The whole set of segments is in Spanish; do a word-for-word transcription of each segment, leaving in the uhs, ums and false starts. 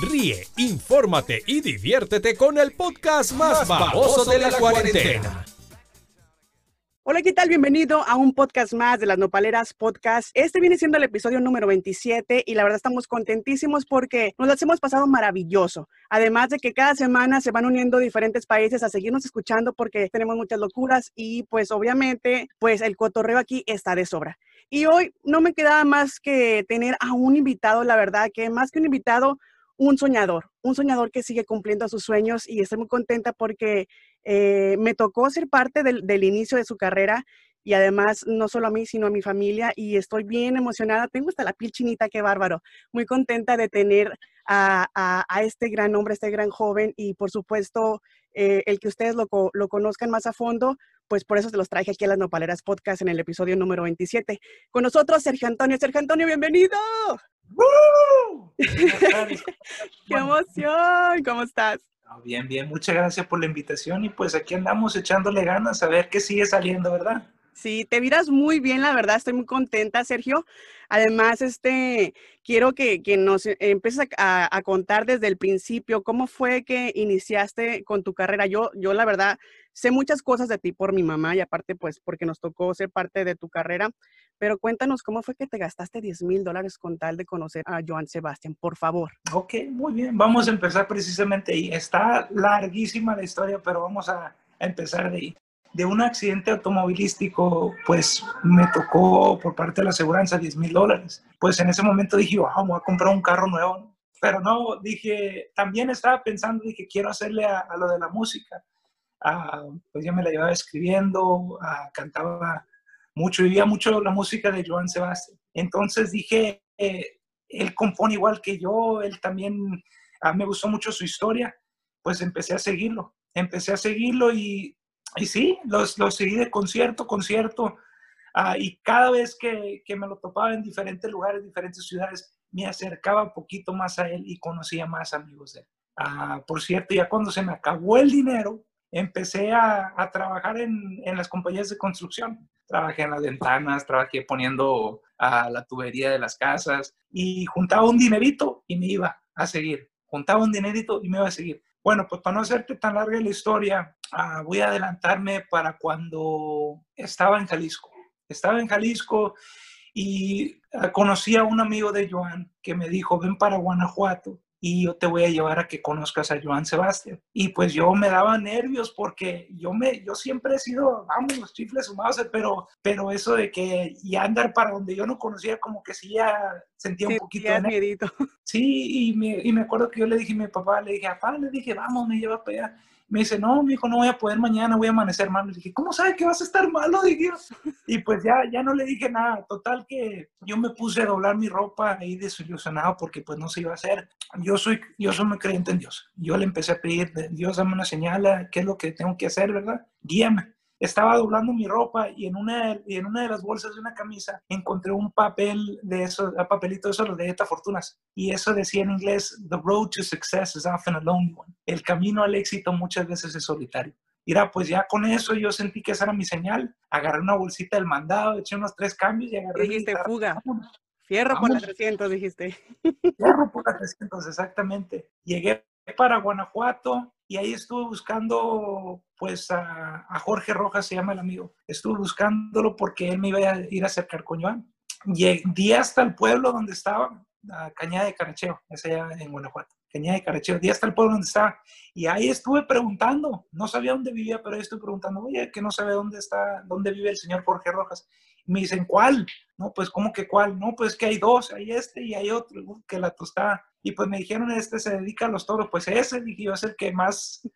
Ríe, infórmate y diviértete con el podcast más famoso de la cuarentena. Hola, ¿qué tal? Bienvenido a un podcast más de las Nopaleras Podcast. Este viene siendo el episodio número veintisiete y la verdad estamos contentísimos porque nos las hemos pasado maravilloso. Además de que cada semana se van uniendo diferentes países a seguirnos escuchando porque tenemos muchas locuras y pues obviamente pues el cotorreo aquí está de sobra. Y hoy no me quedaba más que tener a un invitado, la verdad que más que un invitado, un soñador, un soñador que sigue cumpliendo sus sueños y estoy muy contenta porque eh, me tocó ser parte del, del inicio de su carrera y además no solo a mí, sino a mi familia y estoy bien emocionada, tengo hasta la piel chinita, qué bárbaro, muy contenta de tener a, a, a este gran hombre, a este gran joven y por supuesto eh, el que ustedes lo, lo conozcan más a fondo, pues por eso se los traje aquí a las Nopaleras Podcast en el episodio número veintisiete. Con nosotros Sergio Antonio. Sergio Antonio, bienvenido. ¡Woo! ¡Qué emoción! ¿Cómo estás? Bien, bien. Muchas gracias por la invitación y pues aquí andamos echándole ganas a ver qué sigue saliendo, ¿verdad? Sí, te miras muy bien, la verdad. Estoy muy contenta, Sergio. Además, este, quiero que, que nos empieces a, a contar desde el principio cómo fue que iniciaste con tu carrera. Yo, yo la verdad... Sé muchas cosas de ti por mi mamá y aparte pues porque nos tocó ser parte de tu carrera, pero cuéntanos cómo fue que te gastaste diez mil dólares con tal de conocer a Joan Sebastián, por favor. Ok, muy bien, vamos a empezar precisamente ahí. Está larguísima la historia, pero vamos a, a empezar de ahí. De un accidente automovilístico, pues me tocó por parte de la aseguranza diez mil dólares. Pues en ese momento dije, wow, voy a comprar un carro nuevo. Pero no, dije, también estaba pensando, dije, quiero hacerle a, a lo de la música. Ah, pues ya me la llevaba escribiendo, ah, cantaba mucho, vivía mucho la música de Joan Sebastián. Entonces dije, eh, él compone igual que yo, él también, ah, me gustó mucho su historia, pues empecé a seguirlo, empecé a seguirlo y, y sí, los, los seguí de concierto, concierto, ah, y cada vez que, que me lo topaba en diferentes lugares, diferentes ciudades, me acercaba un poquito más a él y conocía más amigos de él. Ah, por cierto, ya cuando se me acabó el dinero, empecé a, a trabajar en, en las compañías de construcción. Trabajé en las ventanas, trabajé poniendo a la tubería de las casas y juntaba un dinerito y me iba a seguir. Juntaba un dinerito y me iba a seguir. Bueno, pues para no hacerte tan larga la historia, uh, voy a adelantarme para cuando estaba en Jalisco. Estaba en Jalisco y uh, conocí a un amigo de Joan que me dijo, ven para Guanajuato. Y yo te voy a llevar a que conozcas a Joan Sebastián. Y pues yo me daba nervios porque yo, me, yo siempre he sido, vamos, los chifles sumados, pero, pero eso de que y andar para donde yo no conocía, como que sí ya sentía sí, un poquito de miedito. Sí, y me, y me acuerdo que yo le dije a mi papá, le dije, papá, le dije, vamos, me lleva para allá. Me dice, no, mi hijo, no voy a poder mañana, voy a amanecer mal. Le dije, ¿cómo sabe que vas a estar malo? Dije, y pues ya, ya no le dije nada. Total que yo me puse a doblar mi ropa ahí desilusionado porque pues no se iba a hacer. Yo soy, yo soy muy creyente en Dios. Yo le empecé a pedir, Dios, dame una señal, ¿qué es lo que tengo que hacer, verdad? Guíame. Estaba doblando mi ropa y en una, y en una de las bolsas de una camisa encontré un papel de esos, un papelito de esos de estas fortunas. Y eso decía en inglés, the road to success is often a lonely one. El camino al éxito muchas veces es solitario. Y era, pues ya con eso yo sentí que esa era mi señal. Agarré una bolsita del mandado, eché unos tres cambios y agarré... Dijiste, fuga. Fierro Vamos. Por la trescientos, dijiste. Fierro por la trescientos, exactamente. Llegué para Guanajuato. Y ahí estuve buscando, pues, a, a Jorge Rojas, se llama el amigo. Estuve buscándolo porque él me iba a ir a acercar con Joan. Llegué hasta el pueblo donde estaba, a Cañada de Caracheo, es allá en Guanajuato. Cañada de Caracheo, llegué hasta el pueblo donde estaba. Y ahí estuve preguntando, no sabía dónde vivía, pero ahí estuve preguntando, oye, que no sabe dónde está, dónde vive el señor Jorge Rojas. Y me dicen, ¿cuál? No, pues, ¿cómo que cuál? No, pues, que hay dos, hay este y hay otro, que la tostada. Y pues me dijeron, este se dedica a los toros. Pues ese, dije yo, es el que más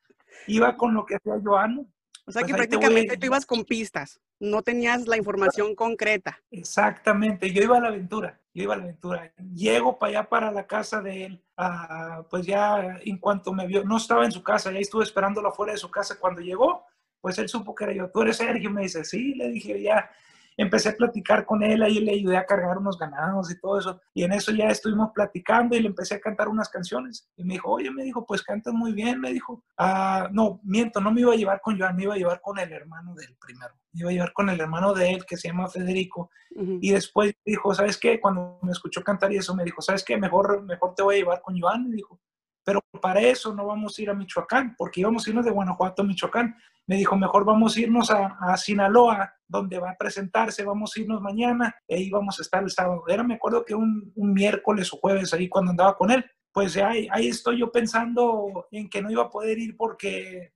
iba con lo que hacía Joan. O sea pues que prácticamente tú ibas con pistas, no tenías la información concreta. Exactamente, yo iba a la aventura, yo iba a la aventura. Llego para allá, para la casa de él, ah, pues ya en cuanto me vio, no estaba en su casa, ya estuve esperándolo afuera de su casa. Cuando llegó, pues él supo que era yo. ¿Tú eres Sergio? Me dice, sí, le dije ya. Empecé a platicar con él, ahí le ayudé a cargar unos ganados y todo eso. Y en eso ya estuvimos platicando y le empecé a cantar unas canciones. Y me dijo, oye, me dijo, pues cantas muy bien, me dijo. Ah, no, miento, no me iba a llevar con Joan, me iba a llevar con el hermano del primero. Me iba a llevar con el hermano de él, que se llama Federico. Uh-huh. Y después dijo, ¿sabes qué? Cuando me escuchó cantar y eso, me dijo, ¿sabes qué? Mejor, mejor te voy a llevar con Joan, me dijo. Pero para eso no vamos a ir a Michoacán, porque íbamos a irnos de Guanajuato a Michoacán. Me dijo, mejor vamos a irnos a, a Sinaloa, donde va a presentarse, vamos a irnos mañana, y ahí vamos a estar el sábado. Era, me acuerdo que un, un miércoles o jueves, ahí cuando andaba con él, pues ahí, ahí estoy yo pensando en que no iba a poder ir porque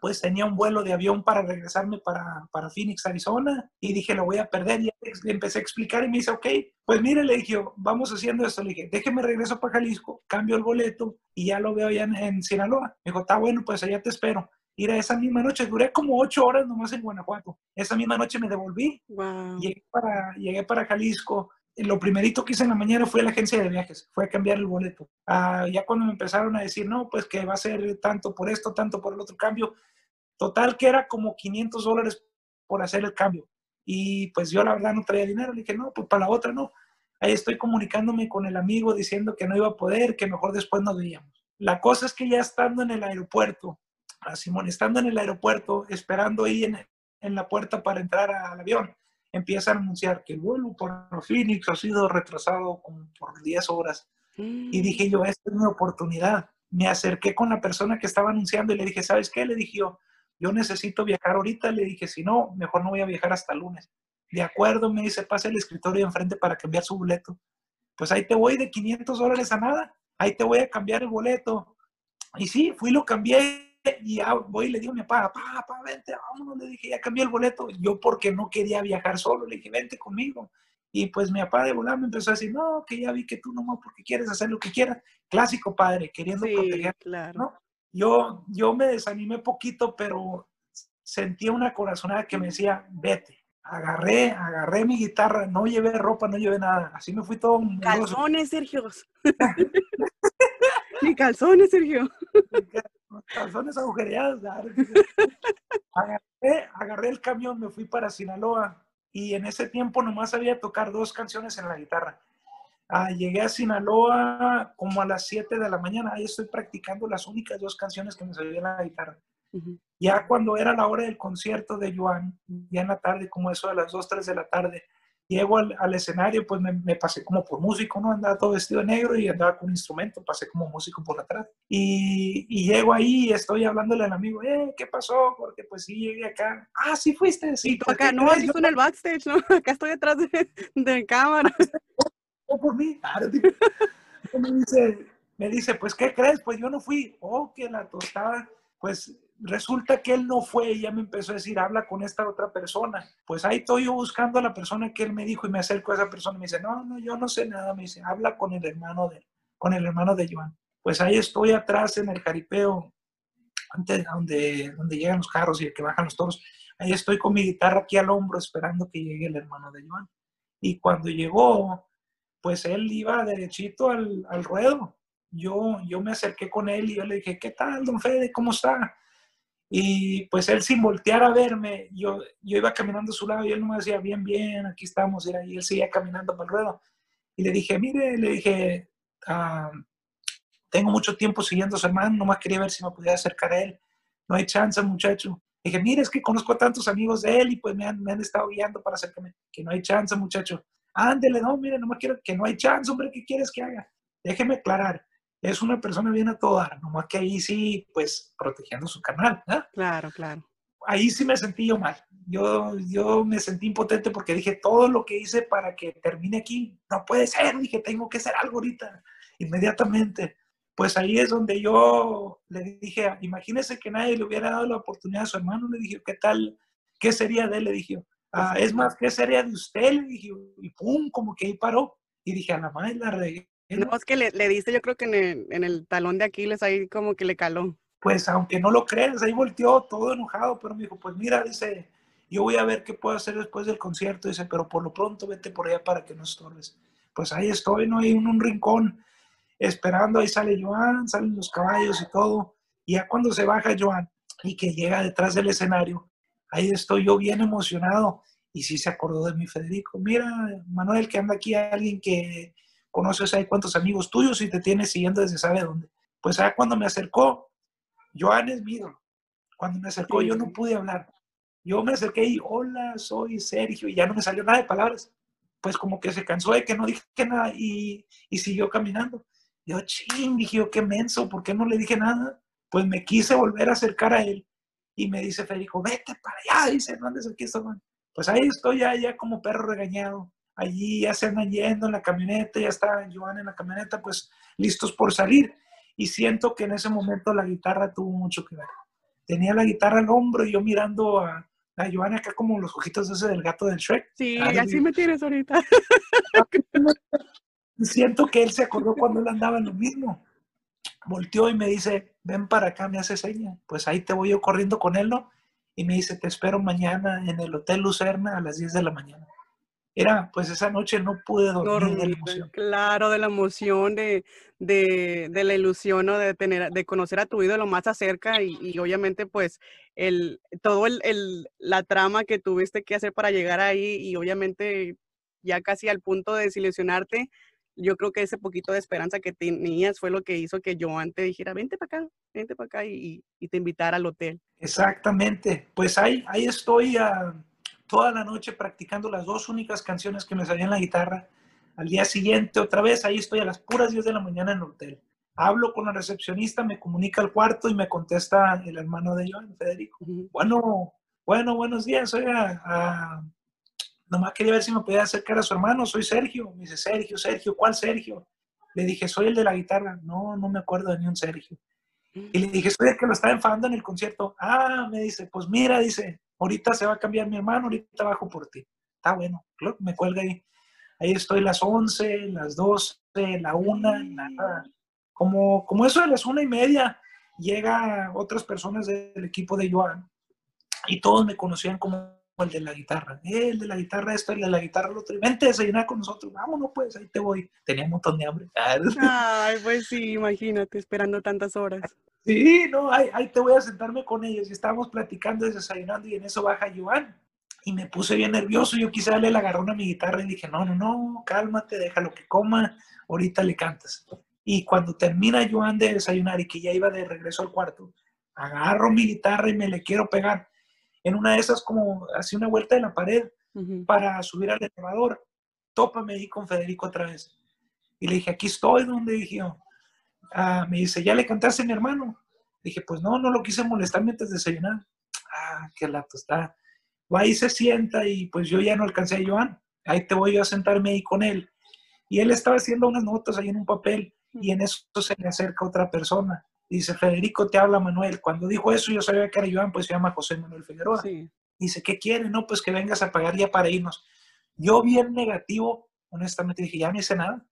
pues tenía un vuelo de avión para regresarme para, para Phoenix, Arizona, y dije, lo voy a perder, y le empecé a explicar, y me dice, ok, pues mire, le dije, vamos haciendo esto, le dije, déjeme regreso para Jalisco, cambio el boleto, y ya lo veo allá en, en Sinaloa. Me dijo, está bueno, pues allá te espero. Ir a esa misma noche, duré como ocho horas nomás en Guanajuato, esa misma noche me devolví, wow. llegué, para, llegué para Jalisco. Lo primerito que hice en la mañana fue a la agencia de viajes, fue a cambiar el boleto. Ah, ya cuando me empezaron a decir, no, pues que va a ser tanto por esto, tanto por el otro cambio, total que era como quinientos dólares por hacer el cambio. Y pues yo la verdad no traía dinero, le dije, no, pues para la otra no. Ahí estoy comunicándome con el amigo diciendo que no iba a poder, que mejor después nos veíamos. La cosa es que ya estando en el aeropuerto, así molestando en el aeropuerto, esperando ahí en, en la puerta para entrar al avión, empiezan a anunciar que el vuelo por Phoenix ha sido retrasado como por diez horas. Mm. Y dije yo, esta es mi oportunidad. Me acerqué con la persona que estaba anunciando y le dije, ¿sabes qué? Le dije yo, yo necesito viajar ahorita. Le dije, si no, mejor no voy a viajar hasta el lunes. De acuerdo, me dice, pase al escritorio de enfrente para cambiar su boleto. Pues ahí te voy de quinientos dólares a nada. Ahí te voy a cambiar el boleto. Y sí, fui, lo cambié. Y ya voy y le digo a mi papá, papá, papá, vente, vámonos, le dije, ya cambié el boleto. Yo porque no quería viajar solo, le dije, vente conmigo. Y pues mi papá de volar me empezó a decir, no, que ya vi que tú nomás porque quieres hacer lo que quieras. Clásico padre, queriendo sí, proteger. Claro. ¿No? Yo, yo me desanimé poquito, pero sentía una corazonada que me decía, vete. Agarré, agarré mi guitarra, no llevé ropa, no llevé nada. Así me fui todo... Calzones, Sergio. Ni calzones, Sergio. Calzones agujereadas. Agarré, agarré el camión, me fui para Sinaloa y en ese tiempo nomás sabía tocar dos canciones en la guitarra. Ah, llegué a Sinaloa como a las siete de la mañana. Ahí estoy practicando las únicas dos canciones que me sabía en la guitarra. Uh-huh. Ya cuando era la hora del concierto de Joan, ya en la tarde, como eso a las dos, tres de la tarde, llego al, al escenario, pues me, me pasé como por músico, ¿no? Andaba todo vestido de negro y andaba con un instrumento, pasé como músico por atrás. Y, y llego ahí y estoy hablándole al amigo, eh, ¿qué pasó? Porque pues sí, llegué acá. Ah, sí fuiste, sí. Y tú acá, no, así fue en el backstage, ¿no? Acá estoy detrás de, de cámara. O por mí. Me dice, me dice, pues, ¿qué crees? Pues yo no fui. Oh, que la tostada, pues... Resulta que él no fue y ya me empezó a decir, habla con esta otra persona. Pues ahí estoy yo buscando a la persona que él me dijo y me acerco a esa persona y me dice, no, no, yo no sé nada. Me dice, habla con el hermano de, con el hermano de Joan. Pues ahí estoy atrás en el jaripeo, antes donde, donde llegan los carros y que bajan los toros. Ahí estoy con mi guitarra aquí al hombro esperando que llegue el hermano de Joan. Y cuando llegó, pues él iba derechito al, al ruedo. Yo, yo me acerqué con él y yo le dije, ¿qué tal, don Fede? ¿Cómo está? Y pues él sin voltear a verme, yo, yo iba caminando a su lado y él no me decía, bien, bien, aquí estamos, y él seguía caminando para el ruedo. Y le dije, mire, le dije, ah, tengo mucho tiempo siguiendo a su hermano, nomás quería ver si me podía acercar a él. No hay chance, muchacho. Le dije, mire, es que conozco a tantos amigos de él y pues me han, me han estado guiando para acercarme. Que no hay chance, muchacho. Ándele, no, mire, nomás quiero, que no hay chance, hombre, ¿qué quieres que haga? Déjeme aclarar. Es una persona bien a todo dar, nomás que ahí sí, pues, protegiendo su canal, ¿eh? Claro, claro. Ahí sí me sentí yo mal. Yo, yo me sentí impotente porque dije, todo lo que hice para que termine aquí, no puede ser. Dije, tengo que hacer algo ahorita, inmediatamente. Pues ahí es donde yo le dije, imagínese que nadie le hubiera dado la oportunidad a su hermano. Le dije, ¿qué tal? ¿Qué sería de él? Le dije, ah, es más, ¿qué sería de usted? Le dije, y pum, como que ahí paró. Y dije, a la madre la regué. No, es que le, le diste, yo creo que en el, en el talón de Aquiles ahí como que le caló. Pues aunque no lo creas, ahí volteó todo enojado, pero me dijo, pues mira, dice, yo voy a ver qué puedo hacer después del concierto, dice, pero por lo pronto vete por allá para que no estorbes. Pues ahí estoy, ¿no? Ahí en un rincón, esperando, ahí sale Joan, salen los caballos y todo, y ya cuando se baja Joan y que llega detrás del escenario, ahí estoy yo bien emocionado, y sí se acordó de mi Federico, mira, Manuel, que anda aquí, alguien que... conoces ahí cuántos amigos tuyos y te tienes siguiendo desde sabe dónde. Pues ahí cuando me acercó, Joan es mi ídolo. Cuando me acercó yo no pude hablar. Yo me acerqué y, hola, soy Sergio, y ya no me salió nada de palabras. Pues como que se cansó de que no dije nada y, y siguió caminando. Yo, ching, dije yo, qué menso, ¿por qué no le dije nada? Pues me quise volver a acercar a él. Y me dice Federico, vete para allá, dice, ¿dónde es aquí esta man? Pues ahí estoy ya, ya como perro regañado. Allí ya se andan yendo en la camioneta, ya está Joan en la camioneta, pues listos por salir. Y siento que en ese momento la guitarra tuvo mucho que ver. Tenía la guitarra al hombro y yo mirando a, a Joan acá como los ojitos ese del gato del Shrek. Sí, Ay, así y... me tienes ahorita. Siento que él se acordó cuando él andaba en lo mismo. Volteó y me dice, ven para acá, me hace seña. Pues ahí te voy yo corriendo con él, ¿no? Y me dice, te espero mañana en el Hotel Lucerna a las diez de la mañana. Era, pues esa noche no pude dormir no, de la emoción. Claro, de la emoción, de, de, de la ilusión, ¿no? de, tener, de conocer a tu ídolo más acerca y, y obviamente pues el, todo el, el, la trama que tuviste que hacer para llegar ahí y obviamente ya casi al punto de desilusionarte. Yo creo que ese poquito de esperanza que tenías fue lo que hizo que Joan te dijera, vente para acá, vente para acá y, y te invitara al hotel. Exactamente. Pues ahí, ahí estoy uh, toda la noche practicando las dos únicas canciones que me salían en la guitarra. Al día siguiente, otra vez, ahí estoy a las puras diez de la mañana en el hotel. Hablo con la recepcionista, me comunica al cuarto y me contesta el hermano de Joan, Federico. Uh-huh. Bueno, bueno, buenos días, oiga, uh, nomás quería ver si me podía acercar a su hermano. Soy Sergio. Me dice, Sergio, Sergio, ¿cuál Sergio? Le dije, soy el de la guitarra. No, no me acuerdo de ni un Sergio. Y le dije, soy el que lo estaba enfadando en el concierto. Ah, me dice, pues mira, dice, ahorita se va a cambiar mi hermano, ahorita bajo por ti. Está bueno. Me cuelga ahí. Ahí estoy las once, las doce, la una, nada. Como, como eso de las una y media, llega otras personas del equipo de Joan y todos me conocían como el de la guitarra, eh, el de la guitarra esto, el de la guitarra el otro, y vente a desayunar con nosotros, vámonos pues, ahí te voy. Tenía un montón de hambre. Ay, pues sí, imagínate, esperando tantas horas. Sí, no, ahí, ahí te voy a sentarme con ellos, y estábamos platicando, desayunando, y en eso baja Joan, y me puse bien nervioso, yo quise darle el agarrón a mi guitarra, y dije, no, no, no, cálmate, déjalo que coma, ahorita le cantas. Y cuando termina Joan de desayunar, y que ya iba de regreso al cuarto, agarro mi guitarra y me le quiero pegar, en una de esas como hacía una vuelta de la pared uh-huh. para subir al elevador. Tópame ahí con Federico otra vez. Y le dije, aquí estoy, donde dije yo. Ah, me dice, ¿ya le cantaste a mi hermano? Le dije, pues no, no lo quise molestar mientras desayunaba. Ah, qué lato está. Va ahí se sienta y pues yo ya no alcancé a Joan. Ahí te voy yo a sentarme ahí con él. Y él estaba haciendo unas notas ahí en un papel y en eso se le acerca otra persona. Dice, Federico, te habla Manuel. Cuando dijo eso, yo sabía que era Joan, pues se llama José Manuel Figueroa. Sí. Dice, ¿qué quiere? No, pues que vengas a pagar ya para irnos. Yo bien negativo, honestamente, dije, ya no hice nada.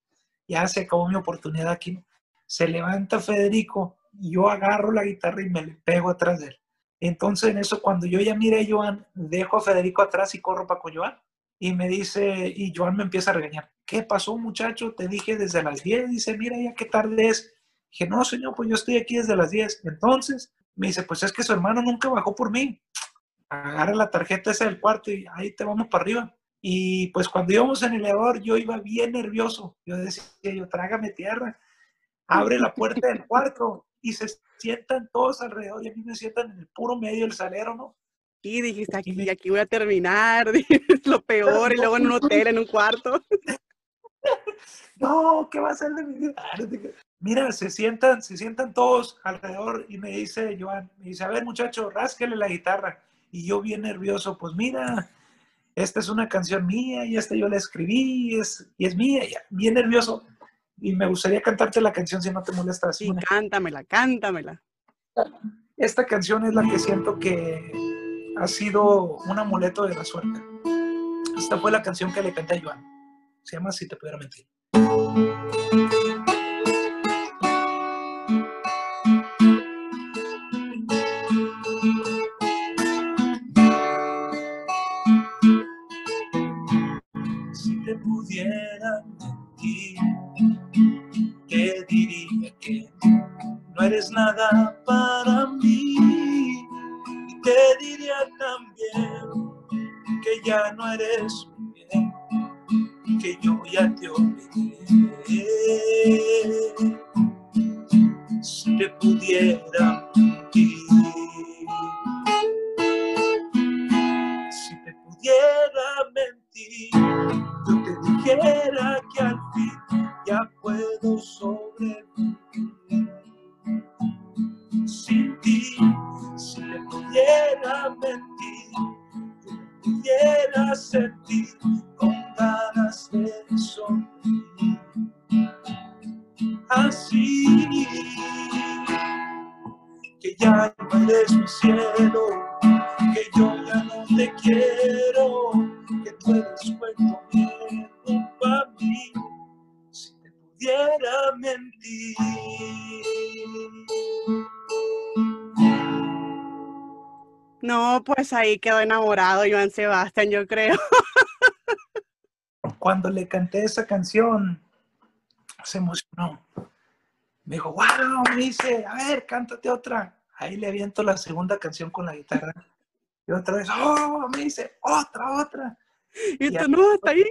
Ya se acabó mi oportunidad aquí. Se levanta Federico y yo agarro la guitarra y me le pego atrás de él. Entonces, en eso, cuando yo ya miré a Joan, dejo a Federico atrás y corro para con Joan. Y me dice, y Joan me empieza a regañar. ¿Qué pasó, muchacho? Te dije desde las diez. Dice, mira ya qué tarde es. Dije, no, señor, pues yo estoy aquí desde las diez. Entonces, me dice, pues es que su hermano nunca bajó por mí. Agarra la tarjeta esa del cuarto y ahí te vamos para arriba. Y pues cuando íbamos en el elevador, yo iba bien nervioso. Yo decía, yo, trágame tierra. Abre la puerta del cuarto y se sientan todos alrededor. Y a mí me sientan en el puro medio del salero, ¿no? Y dijiste, aquí, y aquí voy a terminar. Es lo peor. Y luego en un hotel, en un cuarto. No, ¿qué va a hacer de mi vida? Mira, se sientan, se sientan todos alrededor y me dice Joan, me dice, a ver muchacho, rásquele la guitarra. Y yo bien nervioso, pues mira, esta es una canción mía y esta yo la escribí y es, y es mía, bien nervioso. Y me gustaría cantarte la canción si no te molesta así. Sí, cántamela, cántamela. Esta canción es la que siento que ha sido un amuleto de la suerte. Esta fue la canción que le canté a Joan. Se llama Si te pudiera mentir. Eres nada para mí y te diría también que ya no eres bien, que yo ya te olvidé. Si te pudiera mentir, si te pudiera mentir, yo te dijera que al fin ya puedo soñar. de ti. Sin ti, si le pudiera mentir, yo me pudiera sentir con ganas de sonreír. Así que ya no eres mi cielo, que yo ya no te quiero, que tú eres cuento miedo para mí, si te pudiera mentir. No, pues ahí quedó enamorado Joan Sebastián, yo creo. Cuando le canté esa canción, se emocionó. Me dijo, wow, me dice, a ver, cántate otra. Ahí le aviento la segunda canción con la guitarra. Y otra vez, oh, me dice, otra, otra. Y, y esto no, hasta ahí.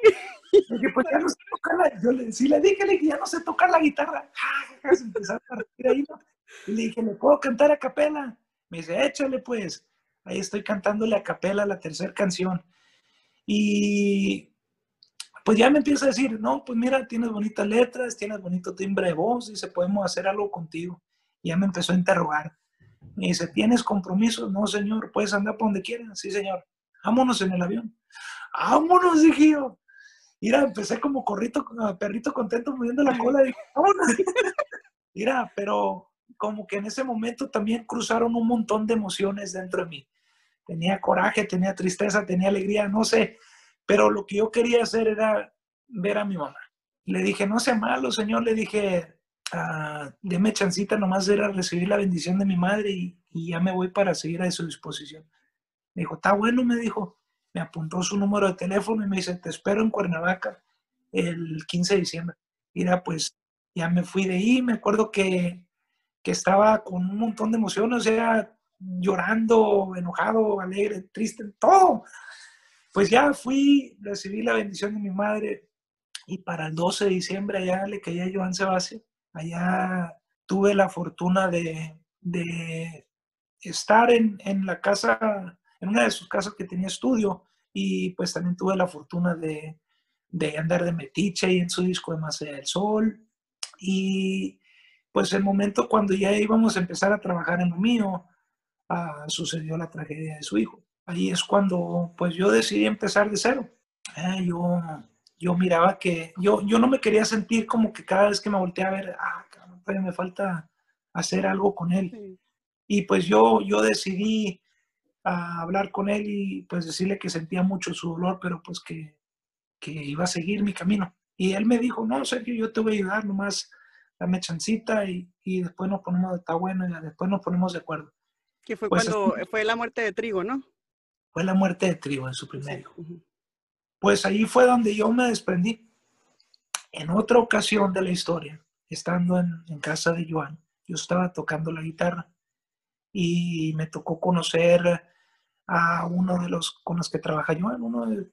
Dije, pues ya no sé tocar la guitarra. Yo le, sí, le dije, le dije, ya no sé tocar la guitarra. Se empezó a partir ahí. Y le dije, ¿le puedo cantar a capela? Me dice, échale pues. Ahí estoy cantándole a capela la tercera canción. Y pues ya me empieza a decir, no, pues mira, tienes bonitas letras, tienes bonito timbre de voz, dice, podemos hacer algo contigo. Y ya me empezó a interrogar. Me dice, ¿tienes compromisos? No, señor, puedes andar por donde quieras. Sí, señor. Vámonos en el avión. Vámonos, dije yo. Mira, empecé como corrito, perrito contento, moviendo la cola. Dije, vámonos. Mira, pero como que en ese momento también cruzaron un montón de emociones dentro de mí. Tenía coraje, tenía tristeza, tenía alegría, no sé. Pero lo que yo quería hacer era ver a mi mamá. Le dije, no sea malo, señor. Le dije, ah, deme chancita nomás de ir a recibir la bendición de mi madre y, y ya me voy para seguir a su disposición. Me dijo, está bueno, me dijo. Me apuntó su número de teléfono y me dice, te espero en Cuernavaca el quince de diciembre. Mira, pues ya me fui de ahí. Me acuerdo que, que estaba con un montón de emociones, o sea, llorando, enojado, alegre, triste, todo. Pues ya fui, recibí la bendición de mi madre y para el doce de diciembre allá le caí a Joan Sebastián. Allá tuve la fortuna de, de estar en, en la casa, en una de sus casas que tenía estudio, y pues también tuve la fortuna de, de andar de metiche y en su disco de Macea del Sol. Y pues el momento cuando ya íbamos a empezar a trabajar en lo mío, uh, sucedió la tragedia de su hijo. Ahí es cuando pues yo decidí empezar de cero. Eh, yo, yo miraba que yo, yo no me quería sentir como que cada vez que me volteé a ver, ah, caramba, me falta hacer algo con él. Sí. Y pues yo, yo decidí uh, hablar con él y pues decirle que sentía mucho su dolor, pero pues que, que iba a seguir mi camino. Y él me dijo, no, Sergio, yo te voy a ayudar, nomás dame chancita y, y después nos ponemos, está bueno, y después nos ponemos de acuerdo. Que fue pues, cuando es, fue la muerte de Trigo, ¿no? Fue la muerte de Trigo en su primer hijo. Pues ahí fue donde yo me desprendí. En otra ocasión de la historia, estando en, en casa de Joan, yo estaba tocando la guitarra y me tocó conocer a uno de los con los que trabaja Joan, uno de,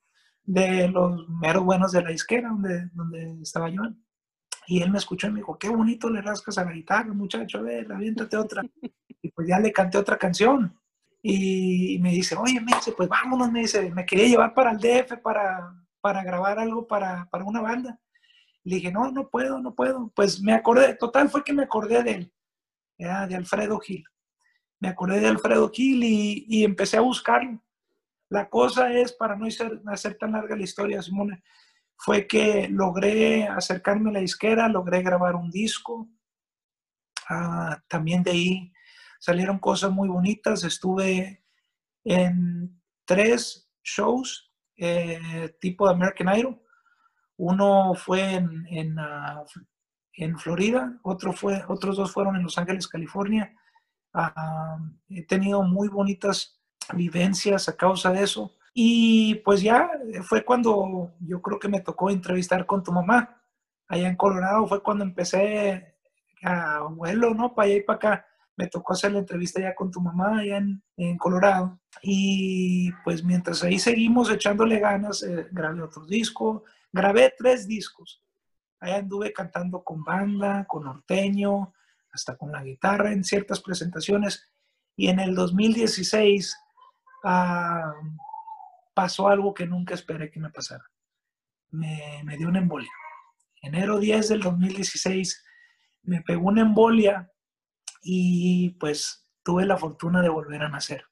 de los meros buenos de la disquera donde, donde estaba Joan. Y él me escuchó y me dijo, qué bonito le rascas a la guitarra, muchacho, a ver, aviéntate otra. Y pues ya le canté otra canción. Y me dice, oye, me dice, pues vámonos, me dice, me quería llevar para el D F para, para grabar algo para, para una banda. Le dije, no, no puedo, no puedo. Pues me acordé, total fue que me acordé de él, era de Alfredo Gil. Me acordé de Alfredo Gil y, y empecé a buscarlo. La cosa es, para no hacer, hacer tan larga la historia, Simone, fue que logré acercarme a la disquera, logré grabar un disco. Ah, también de ahí salieron cosas muy bonitas. Estuve en tres shows eh, tipo de American Idol. Uno fue en, en, uh, en Florida, otro fue, otros dos fueron en Los Ángeles, California. Uh, he tenido muy bonitas vivencias a causa de eso. Y pues ya fue cuando yo creo que me tocó entrevistar con tu mamá. Allá en Colorado fue cuando empecé a vuelo, ¿no? Para allá y para acá. Me tocó hacer la entrevista ya con tu mamá allá en, en Colorado. Y pues mientras ahí seguimos echándole ganas, eh, grabé otro disco. Grabé tres discos. Allá anduve cantando con banda, con norteño, hasta con la guitarra en ciertas presentaciones. Y en el dos mil dieciséis ah, pasó algo que nunca esperé que me pasara. Me, me dio una embolia. Enero diez del dos mil dieciséis me pegó una embolia y pues tuve la fortuna de volver a nacer.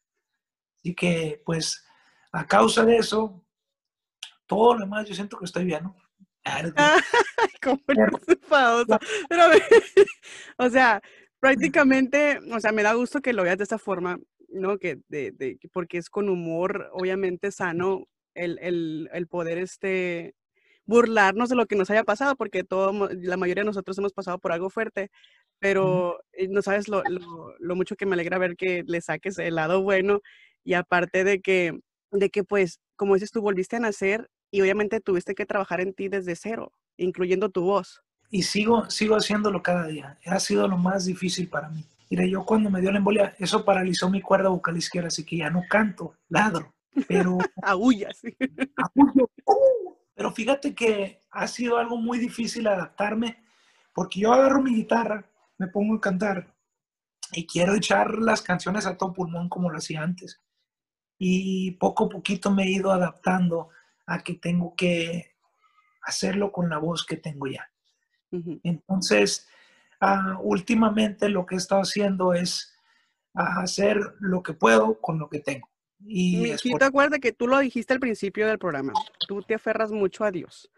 Así que pues a causa de eso, todo lo demás yo siento que estoy bien, ¿no? Ay, como pero, pero a ver, o sea, prácticamente, o sea, me da gusto que lo veas de esta forma, ¿no? Que de, de, porque es con humor, obviamente sano, el, el, el poder este, burlarnos de lo que nos haya pasado, porque todo, la mayoría de nosotros hemos pasado por algo fuerte, pero mm. no sabes lo, lo, lo mucho que me alegra ver que le saques el lado bueno, y aparte de que, de que pues, como dices tú, volviste a nacer, y obviamente tuviste que trabajar en ti desde cero, incluyendo tu voz. Y sigo, sigo haciéndolo cada día. Ha sido lo más difícil para mí. Mira, yo cuando me dio la embolia, eso paralizó mi cuerda vocal izquierda, así que ya no canto, ladro. Pero aúlla, sí. Aúllo. Uh, pero fíjate que ha sido algo muy difícil adaptarme, porque yo agarro mi guitarra, me pongo a cantar, y quiero echar las canciones a todo pulmón como lo hacía antes. Y poco a poquito me he ido adaptando a que tengo que hacerlo con la voz que tengo ya. Uh-huh. Entonces, uh, últimamente lo que he estado haciendo es uh, hacer lo que puedo con lo que tengo. Y sí, por... te acuerdas que tú lo dijiste al principio del programa, tú te aferras mucho a Dios.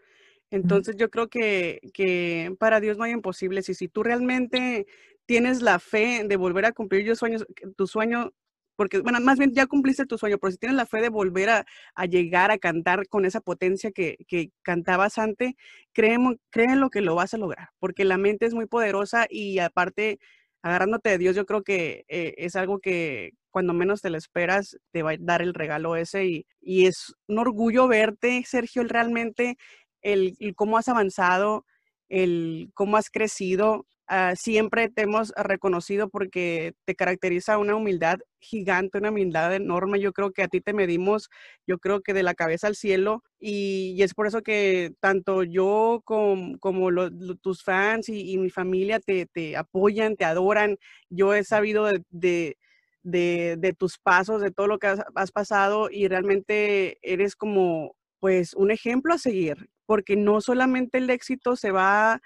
Entonces, uh-huh, yo creo que, que para Dios no hay imposibles. Y si tú realmente tienes la fe de volver a cumplir tus sueños, tu sueño, porque, bueno, más bien ya cumpliste tu sueño, pero si tienes la fe de volver a, a llegar a cantar con esa potencia que, que cantabas antes, créeme, créelo que lo vas a lograr, porque la mente es muy poderosa y aparte, agarrándote de Dios, yo creo que eh, es algo que cuando menos te lo esperas, te va a dar el regalo ese y, y es un orgullo verte, Sergio, realmente, el, el cómo has avanzado, el cómo has crecido. Uh, siempre te hemos reconocido porque te caracteriza una humildad gigante, una humildad enorme. Yo creo que a ti te medimos, yo creo que de la cabeza al cielo, y, y es por eso que tanto yo como, como lo, lo, tus fans y, y mi familia te, te apoyan, te adoran. Yo he sabido de, de, de, de tus pasos, de todo lo que has, has pasado, y realmente eres como pues un ejemplo a seguir, porque no solamente el éxito se va a...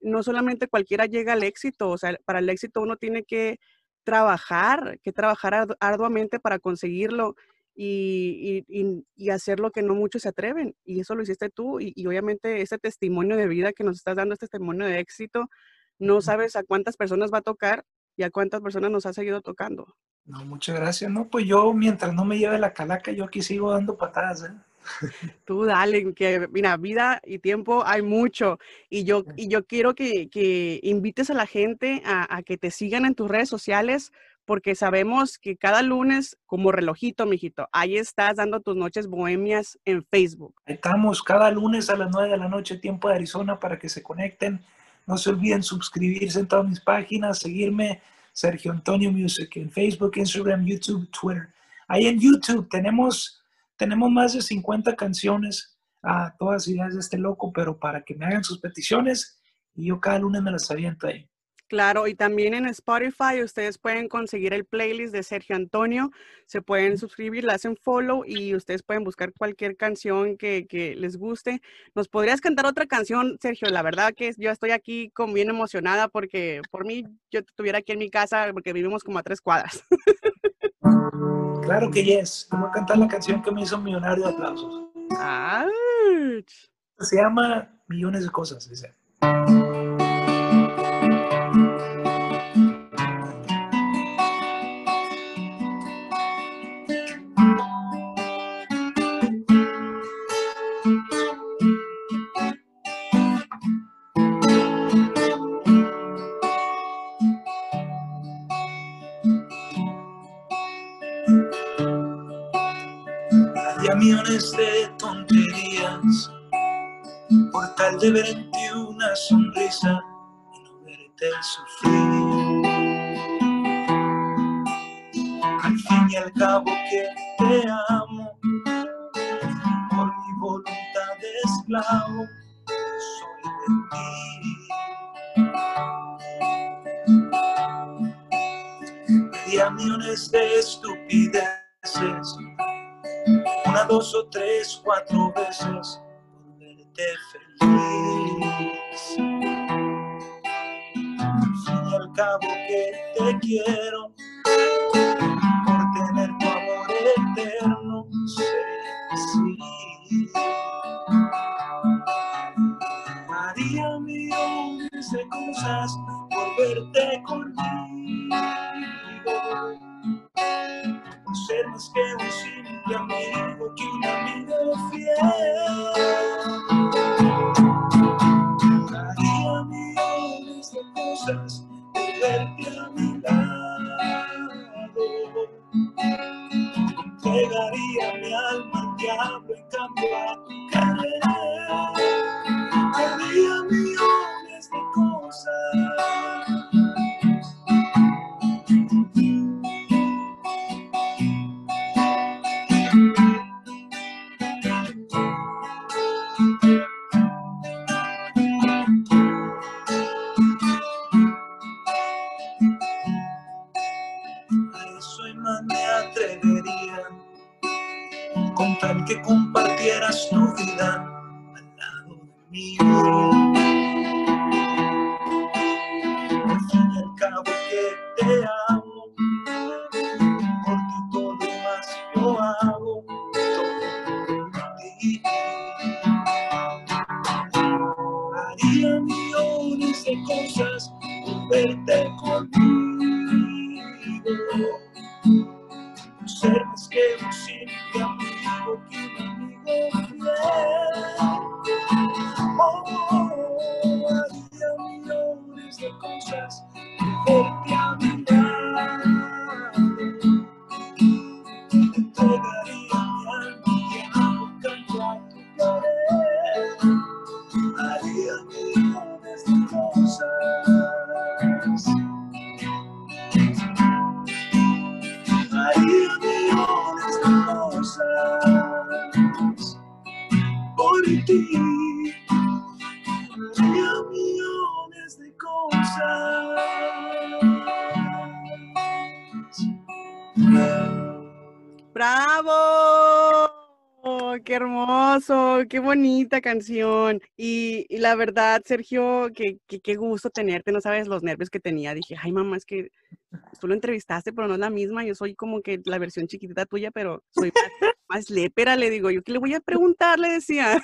No solamente cualquiera llega al éxito, o sea, para el éxito uno tiene que trabajar, que trabajar arduamente para conseguirlo y, y, y hacer lo que no muchos se atreven. Y eso lo hiciste tú y, y obviamente ese testimonio de vida que nos estás dando, este testimonio de éxito, no sabes a cuántas personas va a tocar y a cuántas personas nos ha seguido tocando. No, muchas gracias. No, pues yo mientras no me lleve la calaca, yo aquí sigo dando patadas, ¿eh? Tú dale, que mira, vida y tiempo hay mucho, y yo, y yo quiero que, que invites a la gente a, a que te sigan en tus redes sociales, porque sabemos que cada lunes, como relojito, mijito, ahí estás dando tus noches bohemias en Facebook. Estamos cada lunes a las nueve de la noche, tiempo de Arizona, para que se conecten. No se olviden suscribirse en todas mis páginas, seguirme, Sergio Antonio Music, en Facebook, Instagram, YouTube, Twitter. Ahí en YouTube tenemos... Tenemos más de cincuenta canciones, a todas ideas de este loco, pero para que me hagan sus peticiones y yo cada lunes me las aviento ahí. Claro, y también en Spotify ustedes pueden conseguir el playlist de Sergio Antonio, se pueden suscribir, le hacen follow y ustedes pueden buscar cualquier canción que, que les guste. ¿Nos podrías cantar otra canción, Sergio? La verdad que yo estoy aquí con bien emocionada porque por mí yo estuviera aquí en mi casa porque vivimos como a tres cuadras. Claro que yes. Te voy a cantar la canción que me hizo un millonario de aplausos. Ouch. Se llama Millones de Cosas, dice. De tonterías por tal de verte una sonrisa y no verte sufrir. Al fin y al cabo que te amo, por mi voluntad de esclavo soy de ti. Media millones de estupideces, una, dos o tres, cuatro veces, volverte feliz. fin y al cabo que te quiero, por tener tu amor eterno, sí, sí. María, millones de cosas por verte conmigo, por ser más que un simple amigo, que un amigo fiel. María, millones de cosas por verte a mi lado, entregaría mi alma al diablo en cambio a tu querer. María, millones de cosas. Con tal que compartieras tu vida al lado de mí, al fin y al cabo que te amo, porque todo más yo hago, todo por ti. Haría millones de cosas por verte conmigo, por ser más que un simple amigo. Qué bonita canción. Y, y la verdad, Sergio, que, que, qué gusto tenerte. No sabes los nervios que tenía. Dije, ay, mamá, es que tú lo entrevistaste, pero no es la misma. Yo soy como que la versión chiquitita tuya, pero soy más, más lépera, le digo. Yo que le voy a preguntar, le decía.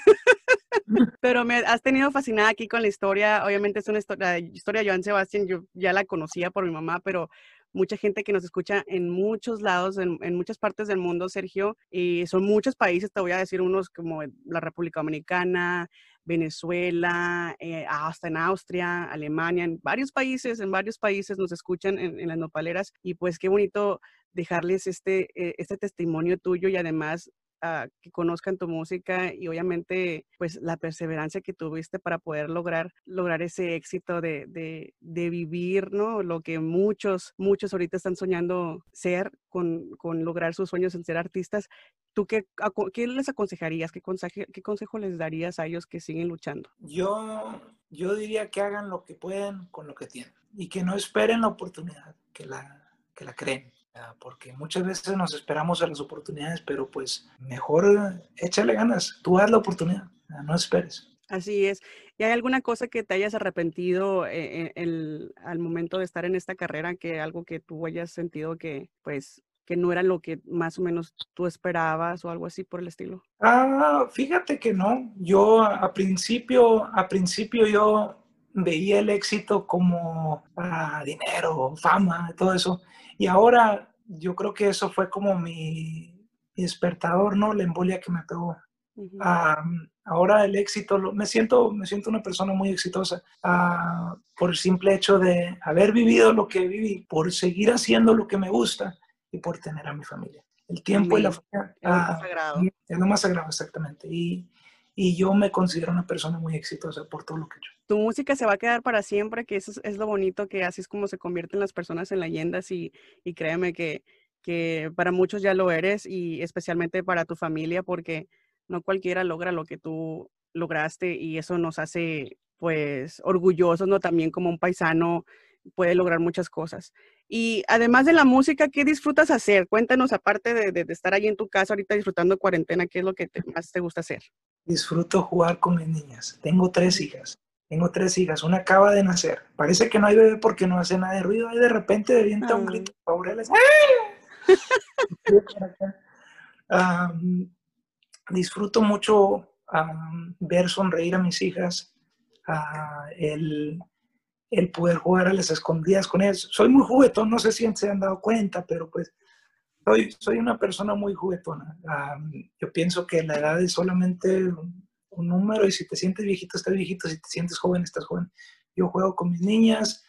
Pero me has tenido fascinada aquí con la historia. Obviamente es una historia, la historia de Joan Sebastián. Yo ya la conocía por mi mamá, pero mucha gente que nos escucha en muchos lados, en, en muchas partes del mundo, Sergio, y son muchos países, te voy a decir unos como la República Dominicana, Venezuela, eh, hasta en Austria, Alemania, en varios países, en varios países nos escuchan en, en las nopaleras, y pues qué bonito dejarles este, eh, este testimonio tuyo y además uh, que conozcan tu música y obviamente pues la perseverancia que tuviste para poder lograr, lograr ese éxito de, de, de vivir, ¿no? Lo que muchos, muchos ahorita están soñando ser, con, con lograr sus sueños en ser artistas. ¿Tú qué, a, qué les aconsejarías? ¿Qué consejo, qué consejo les darías a ellos que siguen luchando? Yo, yo diría que hagan lo que pueden con lo que tienen y que no esperen la oportunidad, que la, que la creen. Porque muchas veces nos esperamos a las oportunidades, pero pues mejor échale ganas, tú haz la oportunidad, no esperes. Así es. ¿Y hay alguna cosa que te hayas arrepentido en el, al momento de estar en esta carrera, que algo que tú hayas sentido que pues que no era lo que más o menos tú esperabas o algo así por el estilo? Ah, fíjate que no. Yo a principio, a principio yo veía el éxito como ah, dinero, fama, todo eso. Y ahora yo creo que eso fue como mi, mi despertador, ¿no? La embolia que me pegó. Uh-huh. Ah, ahora el éxito, lo, me, siento, me siento una persona muy exitosa ah, por el simple hecho de haber vivido lo que viví, por seguir haciendo lo que me gusta y por tener a mi familia. El tiempo sí, y la familia es lo ah, más sagrado. Es lo más sagrado, exactamente. Y, y yo me considero una persona muy exitosa por todo lo que yo. Tu música se va a quedar para siempre, que eso es, es lo bonito, que así es como se convierten las personas en leyendas y, y créeme que, que para muchos ya lo eres y especialmente para tu familia, porque no cualquiera logra lo que tú lograste y eso nos hace pues orgullosos, ¿no? También como un paisano puede lograr muchas cosas. Y además de la música, ¿qué disfrutas hacer? Cuéntanos, aparte de, de, de estar ahí en tu casa ahorita disfrutando cuarentena, ¿qué es lo que te, más te gusta hacer? Disfruto jugar con mis niñas. Tengo tres hijas. Tengo tres hijas, una acaba de nacer. Parece que no hay bebé porque no hace nada de ruido. Y de repente devienta un grito de laureles. um, disfruto mucho um, ver sonreír a mis hijas. Uh, el, el poder jugar a las escondidas con ellas. Soy muy juguetón, no sé si se han dado cuenta, pero pues soy, soy una persona muy juguetona. Um, yo pienso que la edad es solamente... un número, y si te sientes viejito, estás viejito, si te sientes joven, estás joven. Yo juego con mis niñas,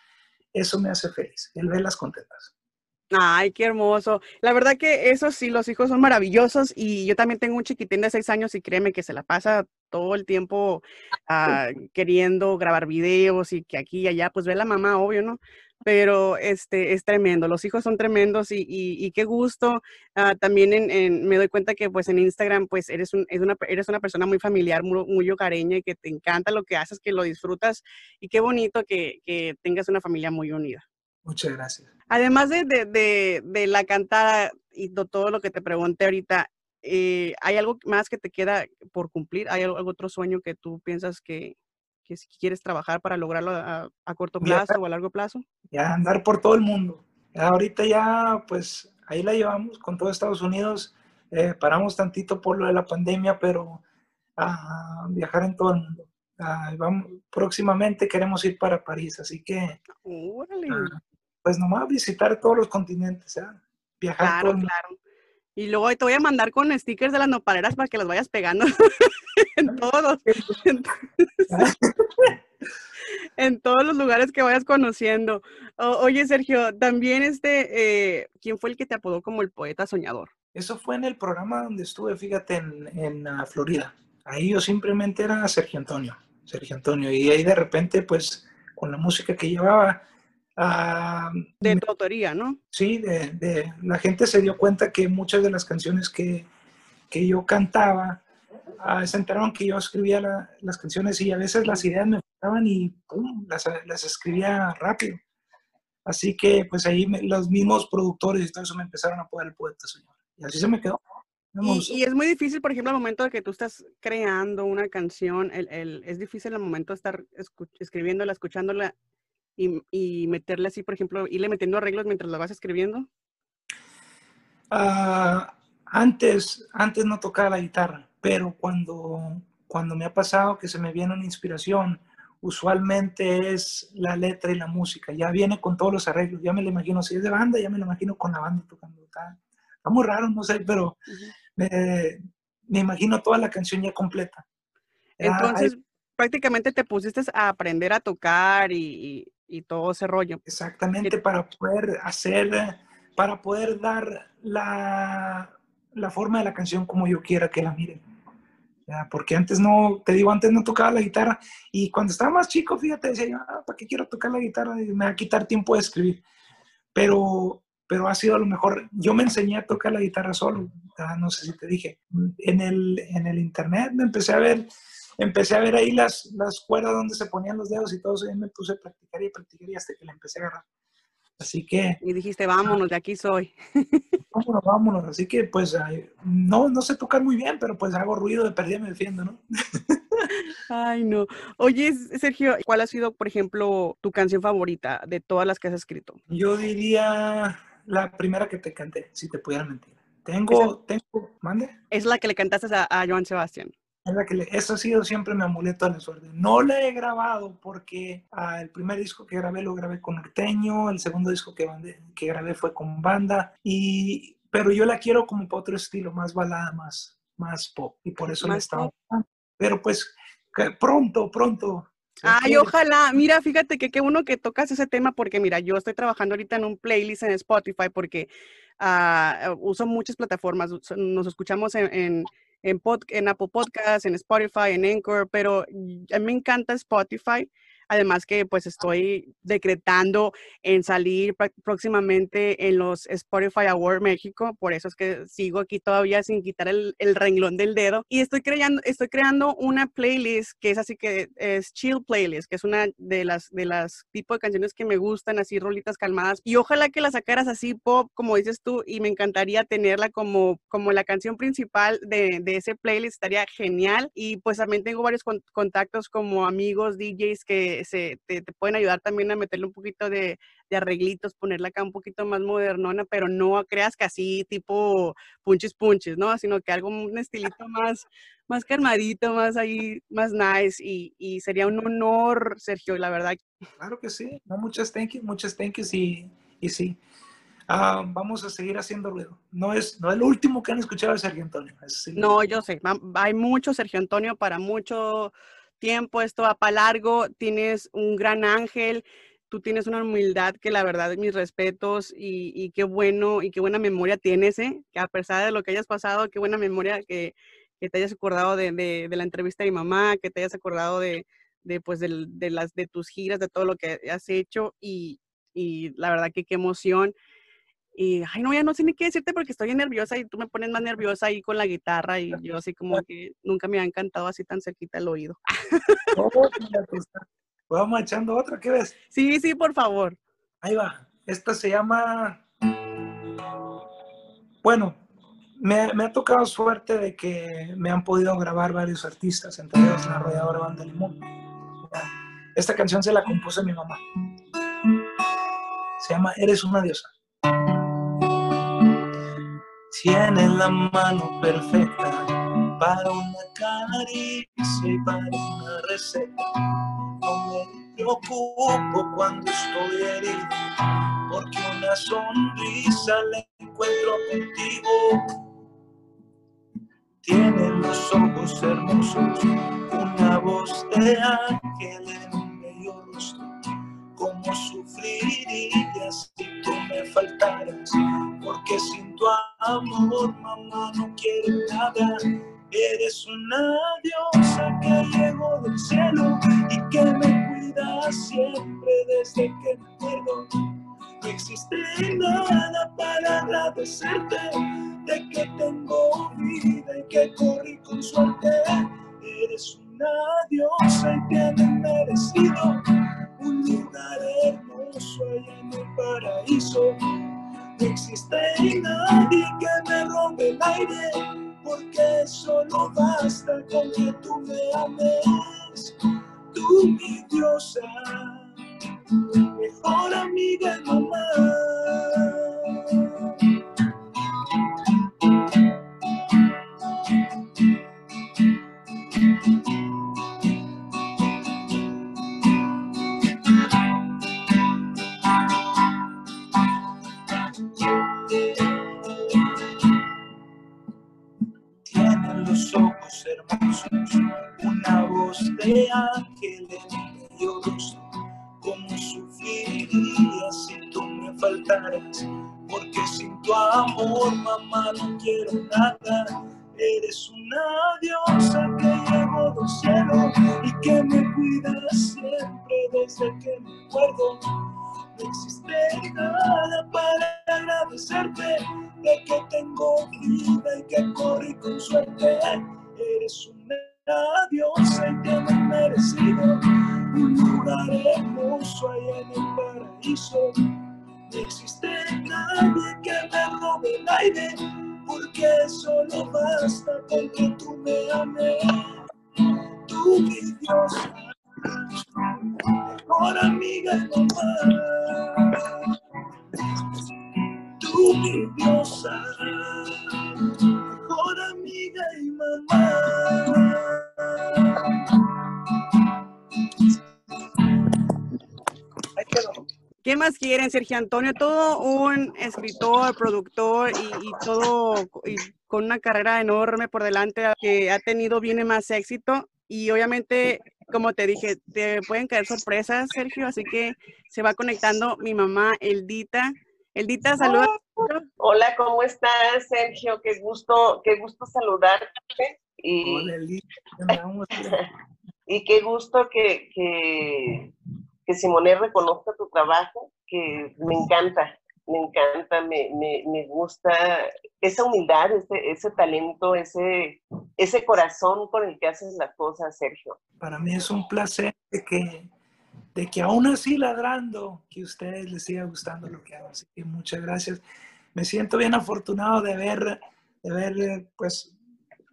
eso me hace feliz, el verlas contentas. Ay, qué hermoso. La verdad que eso sí, los hijos son maravillosos, y yo también tengo un chiquitín de seis años y créeme que se la pasa todo el tiempo uh, sí. queriendo grabar videos y que aquí y allá, pues ve la mamá, obvio, ¿no? Pero este, es tremendo, los hijos son tremendos y, y, y qué gusto. Uh, también en, en, me doy cuenta que pues en Instagram pues eres, un, es una, eres una persona muy familiar, muy, muy hogareña y que te encanta lo que haces, que lo disfrutas y qué bonito que, que tengas una familia muy unida. Muchas gracias. Además de, de, de, de la cantada y de todo lo que te pregunté ahorita, eh, ¿hay algo más que te queda por cumplir? ¿Hay algo, algún otro sueño que tú piensas que... que si quieres trabajar para lograrlo a, a corto plazo ya, o a largo plazo? Ya, andar por todo el mundo. Ahorita ya, pues, ahí la llevamos con todo Estados Unidos. Eh, paramos tantito por lo de la pandemia, pero a uh, viajar en todo el mundo. Uh, vamos, próximamente queremos ir para París, así que... Uh, pues nomás visitar todos los continentes, ¿eh? Viajar claro, todo el mundo. Claro. Y luego te voy a mandar con stickers de las nopaleras para que las vayas pegando en todos. Entonces, en todos los lugares que vayas conociendo. O, oye, Sergio, también este, eh, ¿quién fue el que te apodó como el poeta soñador? Eso fue en el programa donde estuve, fíjate, en, en uh, Florida. Ahí yo simplemente era Sergio Antonio. Sergio Antonio. Y ahí de repente, pues, con la música que llevaba... Uh, de tu autoría, ¿no? Sí, de, de, la gente se dio cuenta que muchas de las canciones que, que yo cantaba, uh, se enteraron que yo escribía la, las canciones y a veces las ideas me faltaban y pum, las, las escribía rápido. Así que pues ahí me, los mismos productores y todo eso me empezaron a apoyar el poeta soñador. Y así se me quedó. Y, y es muy difícil, por ejemplo, al momento de que tú estás creando una canción, el, el, es difícil al momento de estar escuch- escribiéndola, escuchándola, Y, y meterle así, por ejemplo, irle metiendo arreglos mientras la vas escribiendo? Uh, antes, antes no tocaba la guitarra, pero cuando, cuando me ha pasado que se me viene una inspiración, usualmente es la letra y la música. Ya viene con todos los arreglos. Ya me lo imagino, si es de banda, ya me lo imagino con la banda tocando. Está, está muy raro, no sé, pero uh-huh. me, me imagino toda la canción ya completa. Ya, entonces, hay... prácticamente te pusiste a aprender a tocar y... y... y todo ese rollo. Exactamente, para poder hacer, para poder dar la, la forma de la canción como yo quiera que la miren. Ya, porque antes no, te digo, antes no tocaba la guitarra y cuando estaba más chico, fíjate, decía yo, ah, ¿para qué quiero tocar la guitarra? Me va a quitar tiempo de escribir. Pero, pero ha sido a lo mejor, yo me enseñé a tocar la guitarra solo, ya, no sé si te dije. En el, en el internet me empecé a ver... Empecé a ver ahí las, las cuerdas donde se ponían los dedos y todo eso, y me puse a practicar y practicar y hasta que la empecé a agarrar. Así que... Y dijiste, vámonos, de aquí soy. Vámonos, vámonos. Así que, pues, no, no sé tocar muy bien, pero pues hago ruido de perdida me defiendo, ¿no? Ay, no. Oye, Sergio, ¿cuál ha sido, por ejemplo, tu canción favorita de todas las que has escrito? Yo diría la primera que te canté, si te pudiera mentir. Tengo, Esa, tengo, ¿mande? Es la que le cantaste a, a Joan Sebastián. Es la que le, eso ha sido siempre mi amuleto de la suerte. No la he grabado porque ah, el primer disco que grabé lo grabé con Norteño, el segundo disco que, que grabé fue con Banda, y, pero yo la quiero como para otro estilo, más balada, más, más pop, y por eso la estaba. Pero pues que pronto, pronto. Ay, ojalá. Mira, fíjate que qué bueno que tocas ese tema porque, mira, yo estoy trabajando ahorita en un playlist en Spotify porque uh, uso muchas plataformas, nos escuchamos en... en En, pod, en Apple Podcasts, en Spotify, en Anchor, pero a mí me encanta Spotify. Además que pues estoy decretando en salir próximamente en los Spotify Awards México. Por eso es que sigo aquí todavía sin quitar el, el renglón del dedo. Y estoy creando, estoy creando una playlist que es así que es chill playlist, que es una de las de las tipo de canciones que me gustan, así rolitas calmadas. Y ojalá que la sacaras así pop, como dices tú, y me encantaría tenerla como, como la canción principal de, de ese playlist. Estaría genial. Y pues también tengo varios con, contactos como amigos, D Js que se, te, te pueden ayudar también a meterle un poquito de, de arreglitos, ponerla acá un poquito más modernona, pero no creas que así tipo punches punches, ¿no? Sino que algo, un estilito más, más calmadito, más ahí, más nice. Y, y sería un honor, Sergio, la verdad. Claro que sí. No, muchas thank you, muchas thank you, y, y sí. Um, vamos a seguir haciéndolo. No es, no es lo último que han escuchado de Sergio Antonio. Es, sí. No, yo sé. Hay mucho Sergio Antonio para mucho tiempo. Esto va para largo. Tienes un gran ángel. Tú tienes una humildad que la verdad, mis respetos, y, y qué bueno, y qué buena memoria tienes, ¿eh? Que a pesar de lo que hayas pasado, qué buena memoria que, que te hayas acordado de, de, de la entrevista de mi mamá, que te hayas acordado de, de, pues, de, de, las, de tus giras, de todo lo que has hecho, y, y la verdad que qué emoción. Y, ay, no, ya no sé ni qué decirte porque estoy nerviosa y tú me pones más nerviosa ahí con la guitarra y yo así como que nunca me habían cantado así tan cerquita el oído. No, vamos echando otra, ¿qué ves? Sí, sí, por favor. Ahí va. Esta se llama... Bueno, me, me ha tocado suerte de que me han podido grabar varios artistas, entre ellos la arrolladora Banda Limón. Esta canción se la compuso mi mamá. Se llama Eres una diosa. Tienes la mano perfecta para una caricia y para una receta. No me preocupo cuando estoy herido, porque una sonrisa la encuentro contigo. Tienes los ojos hermosos, una voz de ángel en un bello rostro. Cómo sufrirías si tú me faltaras, porque sin tu amor, mamá, no quiero nada. Eres una diosa que llegó del cielo y que me cuida siempre desde que me acuerdo. No existe nada para agradecerte de que tengo vida y que corrí con suerte. Eres una diosa y tienes merecido un lugar hermoso allá en el paraíso. No existe nadie que me robe el aire, porque solo basta con que tú me ames, tú mi diosa, mejor amiga y mamá. Una voz de ángel en medio rostro. Cómo sufriría si tú me faltaras, porque sin tu amor, mamá, no quiero nada. Eres una diosa que llegó del cielo y que me cuida siempre desde que me acuerdo. No existe nada para agradecerte de que tengo vida y que corrí con suerte. Eres una diosa y te has merecido un lugar hermoso allá en el paraíso. No existe nadie que me robe el aire, porque solo basta con que tú me ames, tú mi diosa, mejor amiga y mamá. Tú mi diosa, mejor amiga y mamá. ¿Qué más quieren, Sergio Antonio? Todo un escritor, productor y, y todo y con una carrera enorme por delante, que ha tenido, viene más éxito y obviamente, como te dije, te pueden caer sorpresas, Sergio, así que se va conectando mi mamá, Eldita. Eldita, saluda. Hola, ¿cómo estás, Sergio? Qué gusto, qué gusto saludarte. Y... Hola, Eldita. Y qué gusto que, que, que Simonet reconozca tu trabajo, que me encanta, me encanta, me, me, me gusta esa humildad, ese, ese talento, ese, ese corazón con el que haces las cosas, Sergio. Para mí es un placer de que, de que aún así ladrando, que a ustedes les siga gustando lo que hago. Así que muchas gracias. Me siento bien afortunado de haber, de haber pues,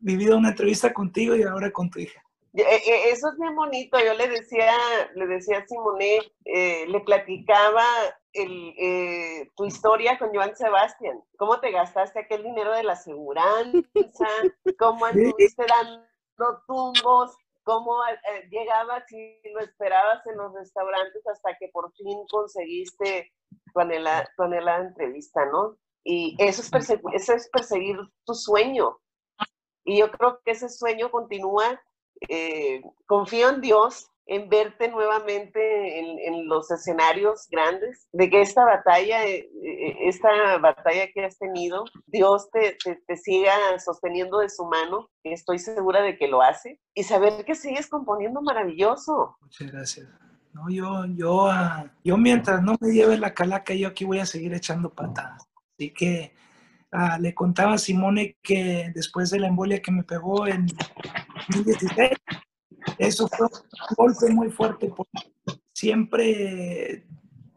vivido una entrevista contigo y ahora con tu hija. Eso es bien bonito. Yo le decía, le decía a Simonet, eh, le platicaba el, eh, tu historia con Joan Sebastián. ¿Cómo te gastaste aquel dinero de la aseguranza? ¿Cómo anduviste dando tumbos? ¿Cómo eh, llegabas y lo esperabas en los restaurantes hasta que por fin conseguiste tu anhelada, tu anhelada entrevista, ¿no? Y eso es, persegu- eso es perseguir tu sueño. Y yo creo que ese sueño continúa. Eh, confío en Dios, en verte nuevamente en, en los escenarios grandes, de que esta batalla, eh, esta batalla que has tenido, Dios te, te, te siga sosteniendo de su mano, estoy segura de que lo hace, y saber que sigues componiendo maravilloso. Muchas gracias. No, yo, yo, uh, yo mientras no me lleve la calaca, yo aquí voy a seguir echando patadas. Así que uh, le contaba a Simone que después de la embolia que me pegó en dos mil dieciséis, eso fue un golpe muy fuerte. Siempre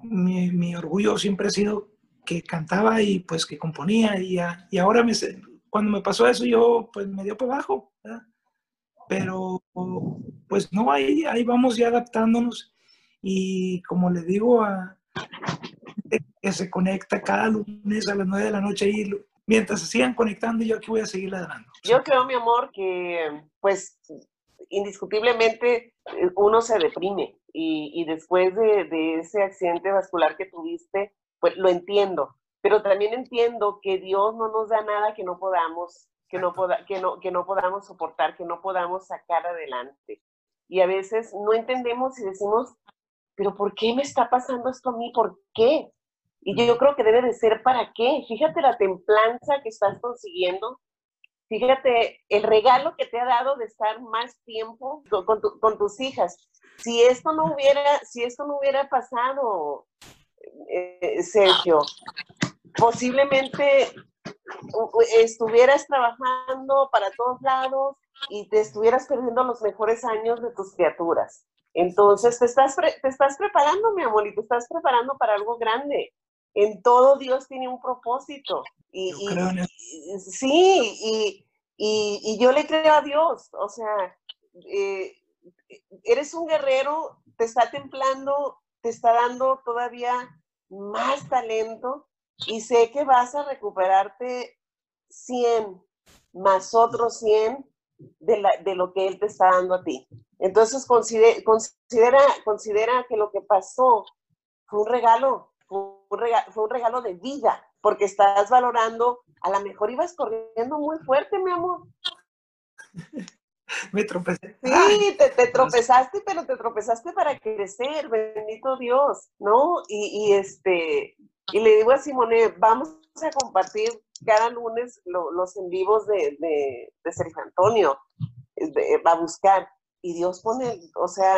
mi, mi orgullo siempre ha sido que cantaba y pues que componía, y, a, y ahora me, cuando me pasó eso yo pues me dio para abajo, ¿verdad? Pero pues no, ahí, ahí vamos ya adaptándonos, y como les digo a, que se conecta cada lunes a las nueve de la noche y mientras se sigan conectando, yo aquí voy a seguir ladrando. Yo creo, mi amor, que pues indiscutiblemente uno se deprime y, y después de, de ese accidente vascular que tuviste, pues lo entiendo. Pero también entiendo que Dios no nos da nada que no podamos, que no poda, que no, que no podamos soportar, que no podamos sacar adelante. Y a veces no entendemos y decimos, pero ¿por qué me está pasando esto a mí? ¿Por qué? Y yo, yo creo que debe de ser para qué. Fíjate la templanza que estás consiguiendo. Fíjate el regalo que te ha dado de estar más tiempo con, tu, con tus hijas. Si esto no hubiera, si esto no hubiera pasado, eh, Sergio, posiblemente estuvieras trabajando para todos lados y te estuvieras perdiendo los mejores años de tus criaturas. Entonces te estás, te estás preparando, mi amor, y te estás preparando para algo grande. En todo Dios tiene un propósito. Y, y, y sí, y, y, y yo le creo a Dios. O sea, eh, eres un guerrero, te está templando, te está dando todavía más talento, y sé que vas a recuperarte cien, más otros cien de, la, de lo que Él te está dando a ti. Entonces considera, considera, considera que lo que pasó fue un regalo. Un regalo, fue un regalo de vida, porque estás valorando, a lo mejor ibas corriendo muy fuerte, mi amor. Me tropecé. Sí, te, te tropezaste, pero te tropezaste para crecer, bendito Dios, ¿no? Y, y, este, y le digo a Simonet, vamos a compartir cada lunes lo, los en vivos de, de, de Sergio Antonio, de, va a buscar, y Dios pone, o sea,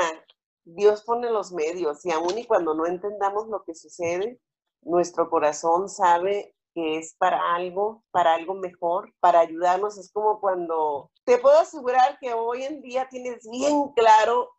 Dios pone los medios, y aún y cuando no entendamos lo que sucede, nuestro corazón sabe que es para algo, para algo mejor, para ayudarnos. Es como cuando, te puedo asegurar que hoy en día tienes bien claro,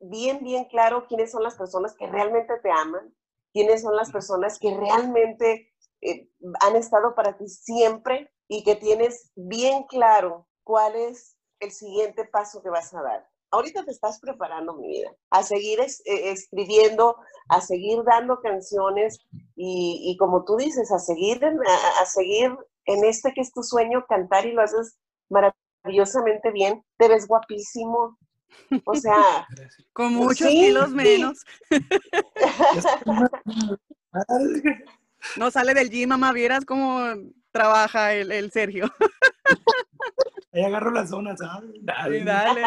bien, bien claro quiénes son las personas que realmente te aman, quiénes son las personas que realmente eh, han estado para ti siempre, y que tienes bien claro cuál es el siguiente paso que vas a dar. Ahorita te estás preparando, mi vida, a seguir es, eh, escribiendo, a seguir dando canciones y, y como tú dices, a seguir, en, a, a seguir en este que es tu sueño, cantar, y lo haces maravillosamente bien. Te ves guapísimo, o sea... Con muchos sí, kilos menos. Sí. No sale del gym, mamá, vieras cómo trabaja el, el Sergio. Ahí agarro las zonas, ¿sabes? Dale, dale.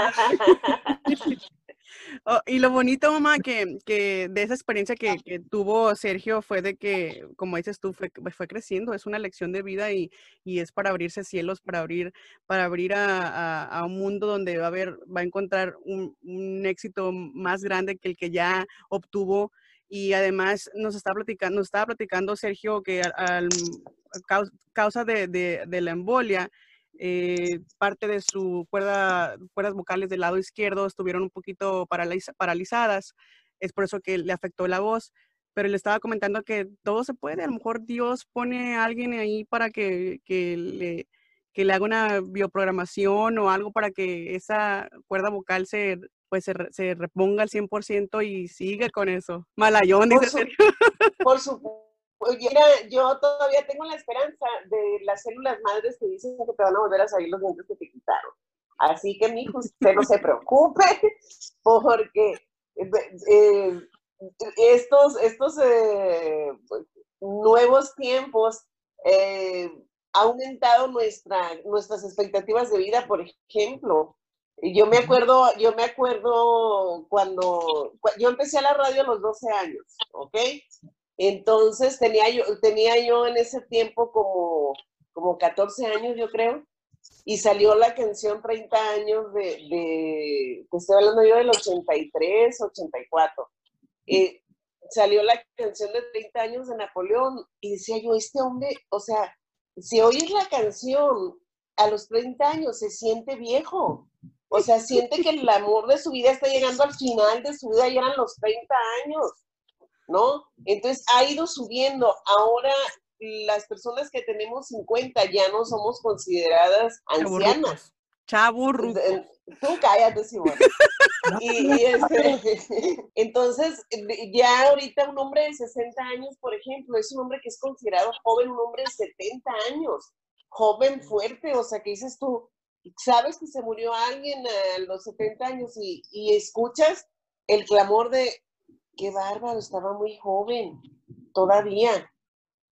Oh, y lo bonito, mamá, que, que de esa experiencia que, que tuvo Sergio fue de que, como dices tú, fue, fue creciendo. Es una lección de vida y, y es para abrirse cielos, para abrir, para abrir a, a, a un mundo donde va a haber, va a encontrar un, un éxito más grande que el que ya obtuvo. Y además nos está platicando, nos estaba platicando Sergio que a causa de, de, de la embolia, Eh, parte de sus cuerda, cuerdas vocales del lado izquierdo estuvieron un poquito paraliza, paralizadas, es por eso que le afectó la voz, pero le estaba comentando que todo se puede, a lo mejor Dios pone a alguien ahí para que, que, le, que le haga una bioprogramación o algo para que esa cuerda vocal se, pues, se, se reponga al cien por ciento y siga con eso. Malayón, dice Sergio. Por supuesto. Mira, yo todavía tengo la esperanza de las células madres que dicen que te van a volver a salir los dientes que te quitaron. Así que, mijo, usted no se preocupe, porque eh, estos, estos eh, nuevos tiempos eh, han aumentado nuestra, nuestras expectativas de vida, por ejemplo. Yo me acuerdo, yo me acuerdo cuando, cuando yo empecé a la radio a los doce años, ¿ok? Entonces tenía yo, tenía yo en ese tiempo como, como catorce años, yo creo, y salió la canción treinta años de, de te estoy hablando yo del ochenta y tres, ochenta y cuatro, eh, salió la canción de treinta años de Napoleón, y decía yo, este hombre, o sea, si oís la canción a los treinta años se siente viejo, o sea, siente que el amor de su vida está llegando al final de su vida, y eran los treinta años. ¿No? Entonces ha ido subiendo. Ahora las personas que tenemos cincuenta ya no somos consideradas ancianas. Chaburruco. Tú cállate, Simón. y, y este, entonces, ya ahorita un hombre de sesenta años, por ejemplo, es un hombre que es considerado joven, un hombre de setenta años, joven fuerte, o sea, que dices tú, sabes que se murió alguien a los setenta años y, y escuchas el clamor de qué bárbaro, estaba muy joven todavía.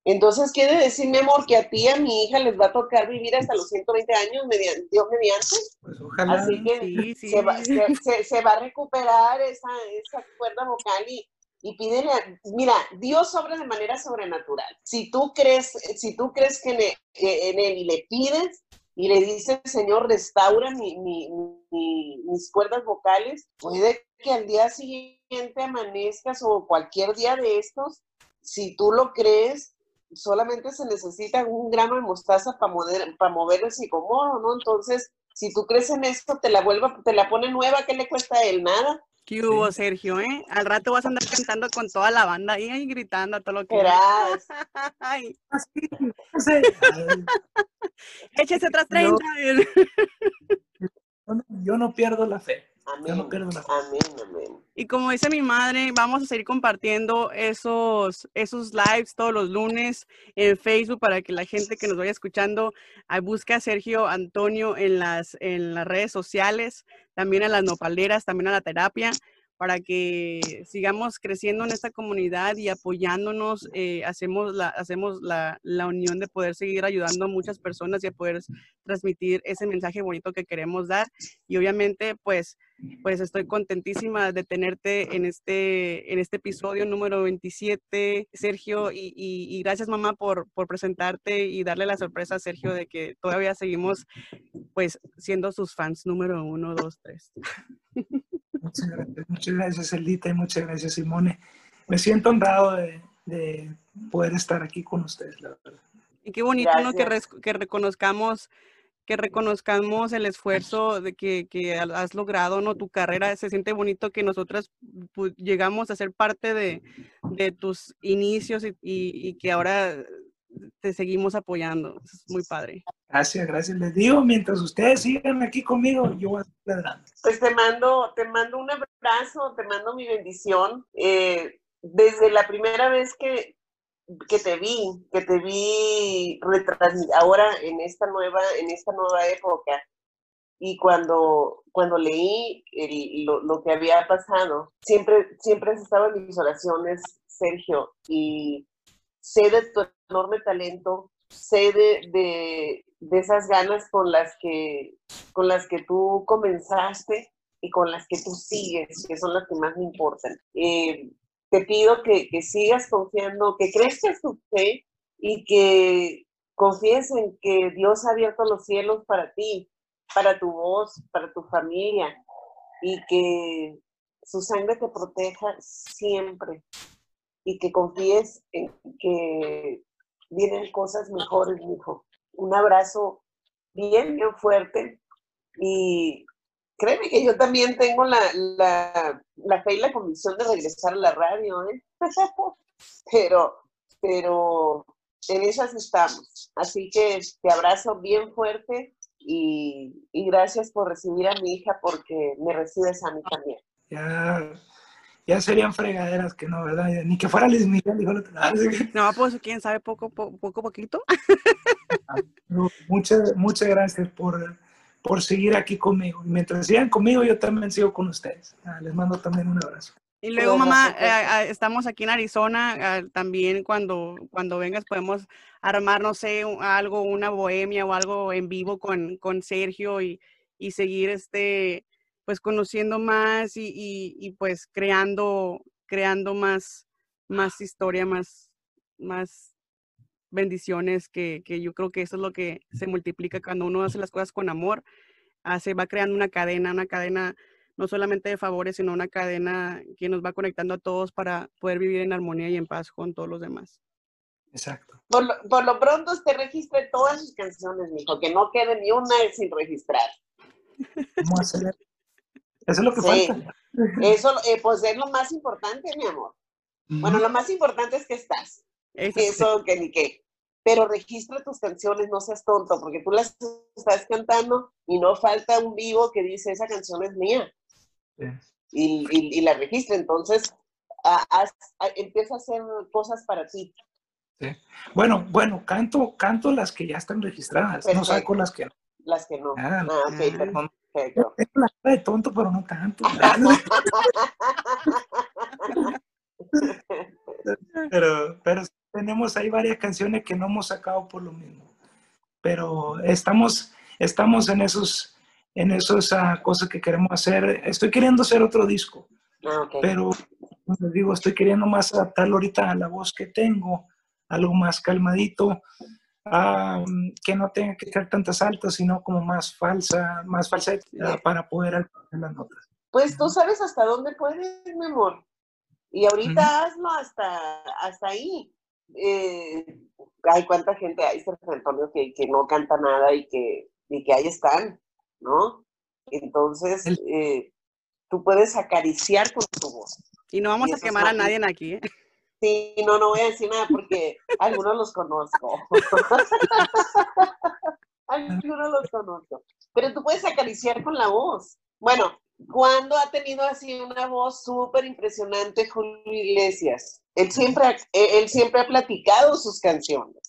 Entonces quiere decir, mi amor, que a ti, a mi hija, les va a tocar vivir hasta los ciento veinte años, mediante, Dios mediante. Pues ojalá. Así que sí, sí. Se, va, se, se, se va a recuperar esa, esa cuerda vocal y, y pídele, a, mira, Dios obra de manera sobrenatural. Si tú crees, si tú crees que en, el, en él y le pides y le dices, Señor, restaura mi, mi, mi, mis cuerdas vocales, puede que al día siguiente amanezcas o cualquier día de estos, si tú lo crees, solamente se necesita un gramo de mostaza para mover, para mover el sicomoro, ¿no? Entonces, si tú crees en esto, te la vuelva, te la pone nueva, ¿qué le cuesta a él? Nada. ¿Qué hubo, Sergio, eh? Al rato vas a andar cantando con toda la banda ahí, ahí gritando a todo lo que... Verás. Ay. Así, así. Ay. Échese otras treinta. Yo, yo no pierdo la fe. Amén, amén, amén. Y como dice mi madre, vamos a seguir compartiendo esos, esos lives todos los lunes en Facebook para que la gente que nos vaya escuchando busque a Sergio Antonio en las, en las redes sociales, también a las nopaleras, también a la terapia, para que sigamos creciendo en esta comunidad y apoyándonos. Eh, hacemos la, hacemos la, la unión de poder seguir ayudando a muchas personas y a poder transmitir ese mensaje bonito que queremos dar. Y obviamente, pues, pues estoy contentísima de tenerte en este, en este episodio número veintisiete, Sergio. Y, y, y gracias, mamá, por, por presentarte y darle la sorpresa a Sergio de que todavía seguimos, pues, siendo sus fans número uno, dos, tres. Muchas gracias, muchas gracias, Eldita, y muchas gracias, Simone. Me siento honrado de, de poder estar aquí con ustedes, la verdad. Y qué bonito, ¿no? que, re, que, reconozcamos, que reconozcamos el esfuerzo de que, que has logrado, ¿no? Tu carrera. Se siente bonito que nosotras pues, llegamos a ser parte de, de tus inicios y, y, y que ahora te seguimos apoyando. Es muy padre. Gracias, gracias. Les digo, mientras ustedes sigan aquí conmigo, yo voy a estar adelante. Pues te mando, te mando un abrazo, te mando mi bendición. Eh, desde la primera vez que, que te vi, que te vi ahora en esta nueva, en esta nueva época, y cuando, cuando leí el, lo, lo que había pasado, siempre, siempre has estado en mis oraciones, Sergio, y sé de tu enorme talento, sé de, de, de esas ganas con las que, con las que tú comenzaste y con las que tú sigues, que son las que más me importan. Eh, te pido que, que sigas confiando, que crezcas tu fe y que confíes en que Dios ha abierto los cielos para ti, para tu voz, para tu familia, y que su sangre te proteja siempre y que confíes en que vienen cosas mejores, hijo. Un abrazo bien, bien fuerte y créeme que yo también tengo la, la, la fe y la convicción de regresar a la radio, ¿eh? Pero, pero en esas estamos. Así que te abrazo bien fuerte y, y gracias por recibir a mi hija, porque me recibes a mí también. Ya, ya serían fregaderas que no, ¿verdad? Ni que fuera Luis Miguel, dijo la otra vez. No, pues quién sabe, poco, poco, poco poquito. No, muchas, muchas gracias por... por seguir aquí conmigo. Y mientras sigan conmigo, yo también sigo con ustedes. Ah, les mando también un abrazo. Y luego, mamá, eh, estamos aquí en Arizona. Eh, también cuando, cuando vengas podemos armar, no sé, algo, una bohemia o algo en vivo con, con Sergio y, y seguir este, pues conociendo más y, y, y pues creando, creando más, más historia, más, más bendiciones, que, que yo creo que eso es lo que se multiplica cuando uno hace las cosas con amor. Ah, se va creando una cadena, una cadena no solamente de favores, sino una cadena que nos va conectando a todos para poder vivir en armonía y en paz con todos los demás. Exacto. Por lo, por lo pronto usted registre todas sus canciones, mijo, que no quede ni una sin registrar. ¿Cómo hacer? Eso es lo que sí falta. Eso eh, pues es lo más importante, mi amor. Mm. Bueno, lo más importante es que estás. Eso, eso que ni qué. Pero registra tus canciones, no seas tonto, porque tú las estás cantando y no falta un vivo que dice, esa canción es mía. Sí. Y, y, y la registra. Entonces, a, a, a, empieza a hacer cosas para ti. Sí. Bueno, bueno, canto, canto las que ya están registradas. Perfecto. No saco las que no. Las que no. Ah, ah, okay, perdón. Perfecto. Es la cara de tonto, pero no tanto. Pero, pero tenemos ahí varias canciones que no hemos sacado por lo mismo, pero estamos, estamos en esos, en esos uh, cosas que queremos hacer. Estoy queriendo hacer otro disco, okay, pero les digo, estoy queriendo más adaptarlo ahorita a la voz que tengo, algo más calmadito, um, que no tenga que echar tantas altas, sino como más falsa, más falseta, uh, para poder alcanzar las notas. Pues tú sabes hasta dónde puedes, mi amor. Y ahorita mm. hazlo hasta, hasta ahí. Eh, hay cuánta gente hay, Sergio Antonio, que, que no canta nada y que, y que ahí están, ¿no? Entonces, eh, tú puedes acariciar con tu voz. Y no vamos y a quemar a nadie aquí, ¿eh? Sí, no, no voy a decir nada porque algunos los conozco. Algunos los conozco. Pero tú puedes acariciar con la voz. Bueno, ¿cuándo ha tenido así una voz súper impresionante Julio Iglesias? Él siempre, ha, él siempre ha platicado sus canciones.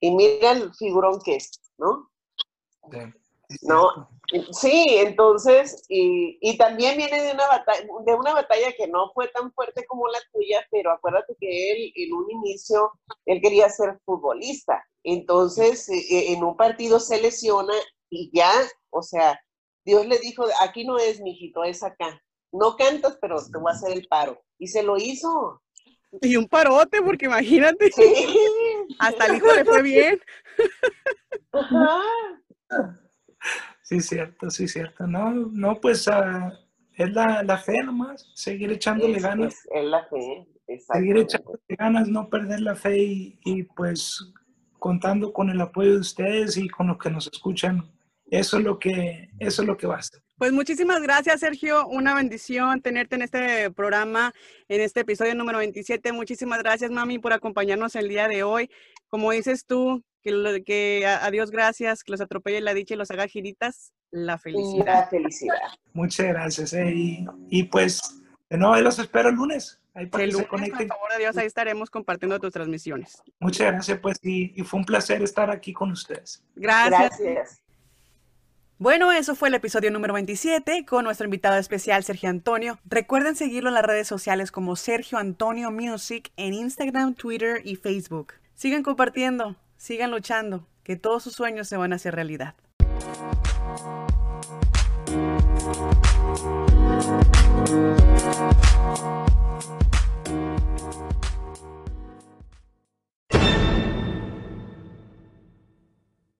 Y mira el figurón que es, ¿no? Sí, ¿no? Sí, entonces, y, y también viene de una, batalla, de una batalla que no fue tan fuerte como la tuya, pero acuérdate que él, en un inicio, él quería ser futbolista. Entonces, en un partido se lesiona y ya, o sea, Dios le dijo, aquí no es, mijito, es acá. No cantas, pero te voy a hacer el paro. Y se lo hizo. Y un parote, porque imagínate. Sí. Hasta el hijo le fue bien. Ajá. Sí, cierto, sí, cierto. No, no pues, uh, es la, la fe nomás, seguir echándole es, ganas. Es, es la fe, exacto. Seguir echándole ganas, no perder la fe y, y pues contando con el apoyo de ustedes y con los que nos escuchan. Eso es lo que, eso es lo que basta. Pues muchísimas gracias, Sergio. Una bendición tenerte en este programa, en este episodio número veintisiete. Muchísimas gracias, mami, por acompañarnos el día de hoy. Como dices tú, que, que a, a Dios gracias, que los atropelle la dicha y los haga giritas, la felicidad. La felicidad. Muchas gracias. Eh. Y, y pues, de nuevo, los espero el lunes. Ahí para el lunes, por favor de Dios, ahí estaremos compartiendo tus transmisiones. Muchas gracias, pues, y, y fue un placer estar aquí con ustedes. Gracias. Gracias. Bueno, eso fue el episodio número veintisiete con nuestro invitado especial Sergio Antonio. Recuerden seguirlo en las redes sociales como Sergio Antonio Music en Instagram, Twitter y Facebook. Sigan compartiendo, sigan luchando, que todos sus sueños se van a hacer realidad.